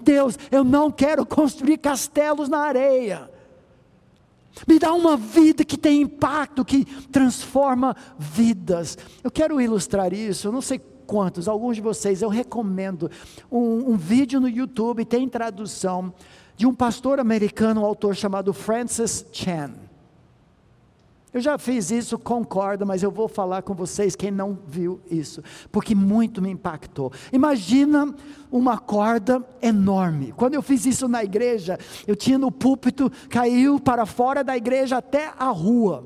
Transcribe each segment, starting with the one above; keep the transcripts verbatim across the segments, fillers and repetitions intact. Deus, eu não quero construir castelos na areia. Me dá uma vida que tem impacto, que transforma vidas. Eu quero ilustrar isso, eu não sei quantos, alguns de vocês, eu recomendo um, um vídeo no YouTube, tem tradução, de um pastor americano, um autor chamado Francis Chan. Eu já fiz isso, concordo, mas eu vou falar com vocês quem não viu isso, porque muito me impactou. Imagina uma corda enorme. Quando eu fiz isso na igreja, eu tinha no púlpito, caiu para fora da igreja até a rua,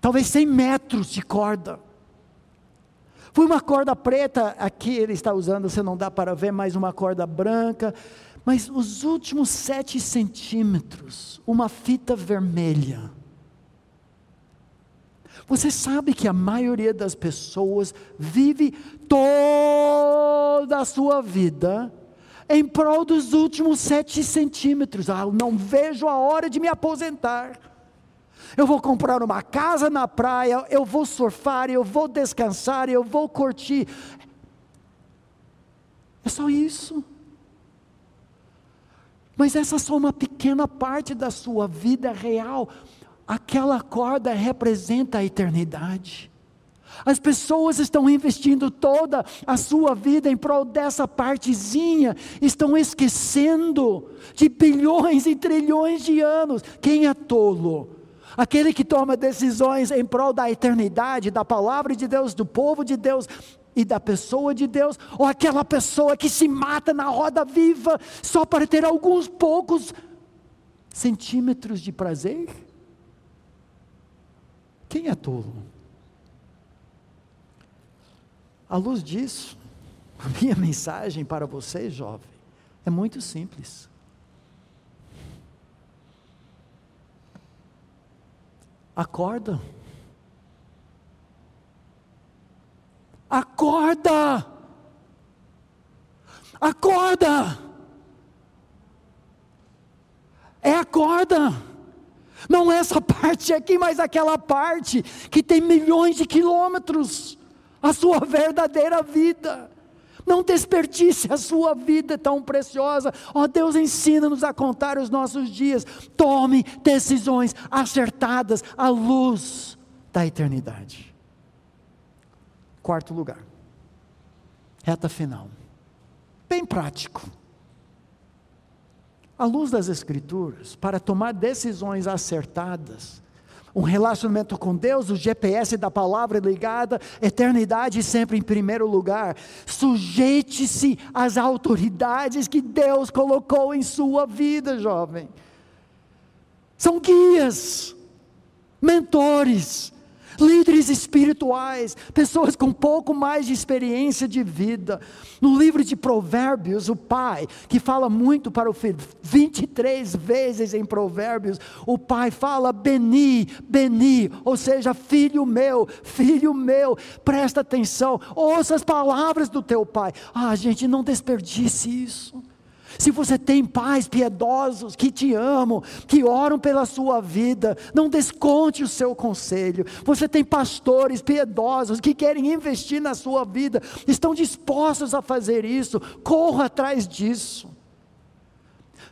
talvez cem metros de corda. Foi uma corda preta, aqui ele está usando, você não dá para ver, mais uma corda branca, mas os últimos sete centímetros, uma fita vermelha. Você sabe que a maioria das pessoas vive toda a sua vida em prol dos últimos sete centímetros. Ah, eu não vejo a hora de me aposentar. Eu vou comprar uma casa na praia, eu vou surfar, eu vou descansar, eu vou curtir. É só isso. Mas essa é só uma pequena parte da sua vida real. Aquela corda representa a eternidade. As pessoas estão investindo toda a sua vida em prol dessa partezinha, estão esquecendo de bilhões e trilhões de anos. Quem é tolo? Aquele que toma decisões em prol da eternidade, da palavra de Deus, do povo de Deus e da pessoa de Deus, ou aquela pessoa que se mata na roda viva só para ter alguns poucos centímetros de prazer? Quem é tolo? À luz disso, a minha mensagem para você, jovem, é muito simples. Acorda, acorda, acorda, é acorda, não essa parte aqui, mas aquela parte que tem milhões de quilômetros, a sua verdadeira vida. Não desperdice a sua vida tão preciosa. Ó Deus, ensina-nos a contar os nossos dias. Tome decisões acertadas à luz da eternidade. Quarto lugar, reta final, bem prático. À luz das Escrituras, para tomar decisões acertadas, um relacionamento com Deus, o G P S da palavra ligada, eternidade sempre em primeiro lugar. Sujeite-se às autoridades que Deus colocou em sua vida, jovem. São guias, mentores, líderes espirituais, pessoas com pouco mais de experiência de vida. No livro de Provérbios, o pai, que fala muito para o filho, vinte e três vezes em Provérbios, o pai fala, beni, beni, ou seja, filho meu, filho meu, presta atenção, ouça as palavras do teu pai. Ah, gente, não desperdice isso. Se você tem pais piedosos, que te amam, que oram pela sua vida, não desconte o seu conselho. Você tem pastores piedosos, que querem investir na sua vida, estão dispostos a fazer isso, corra atrás disso.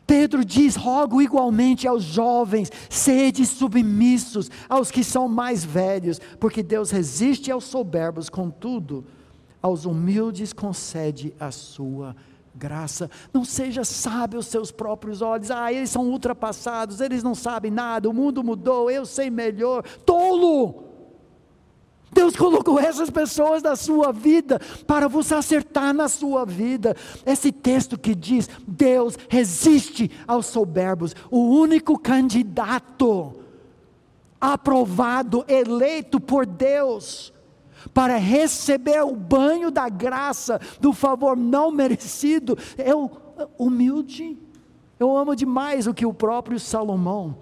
Pedro diz, rogo igualmente aos jovens, sede submissos aos que são mais velhos, porque Deus resiste aos soberbos, contudo, aos humildes concede a sua vida. Graça, não seja sábio aos seus próprios olhos, ah, eles são ultrapassados, eles não sabem nada, o mundo mudou, eu sei melhor. Tolo! Deus colocou essas pessoas na sua vida, para você acertar na sua vida. Esse texto que diz, Deus resiste aos soberbos, o único candidato, aprovado, eleito por Deus, para receber o banho da graça, do favor não merecido, eu, humilde, eu amo demais o que o próprio Salomão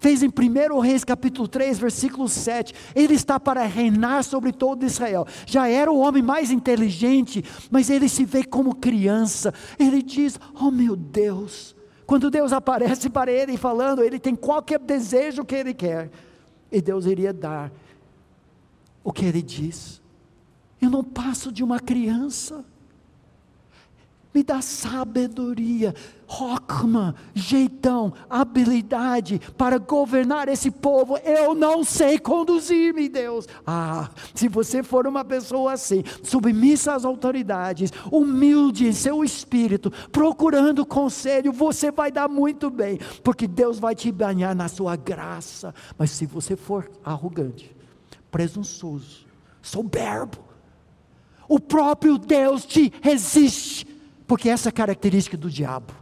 fez em primeiro Reis capítulo três, versículo sete, ele está para reinar sobre todo Israel, já era o homem mais inteligente, mas ele se vê como criança, ele diz, oh meu Deus, quando Deus aparece para ele falando, ele tem qualquer desejo que ele quer, e Deus iria dar, o que ele diz, eu não passo de uma criança, me dá sabedoria, Rokma, jeitão, habilidade para governar esse povo. Eu não sei conduzir-me, Deus. Ah, se você for uma pessoa assim, submissa às autoridades, humilde em seu espírito, procurando conselho, você vai dar muito bem, porque Deus vai te banhar na sua graça. Mas se você for arrogante, presunçoso, soberbo, o próprio Deus te resiste, porque essa é a característica do diabo,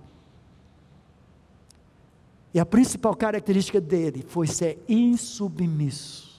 e a principal característica dele foi ser insubmisso.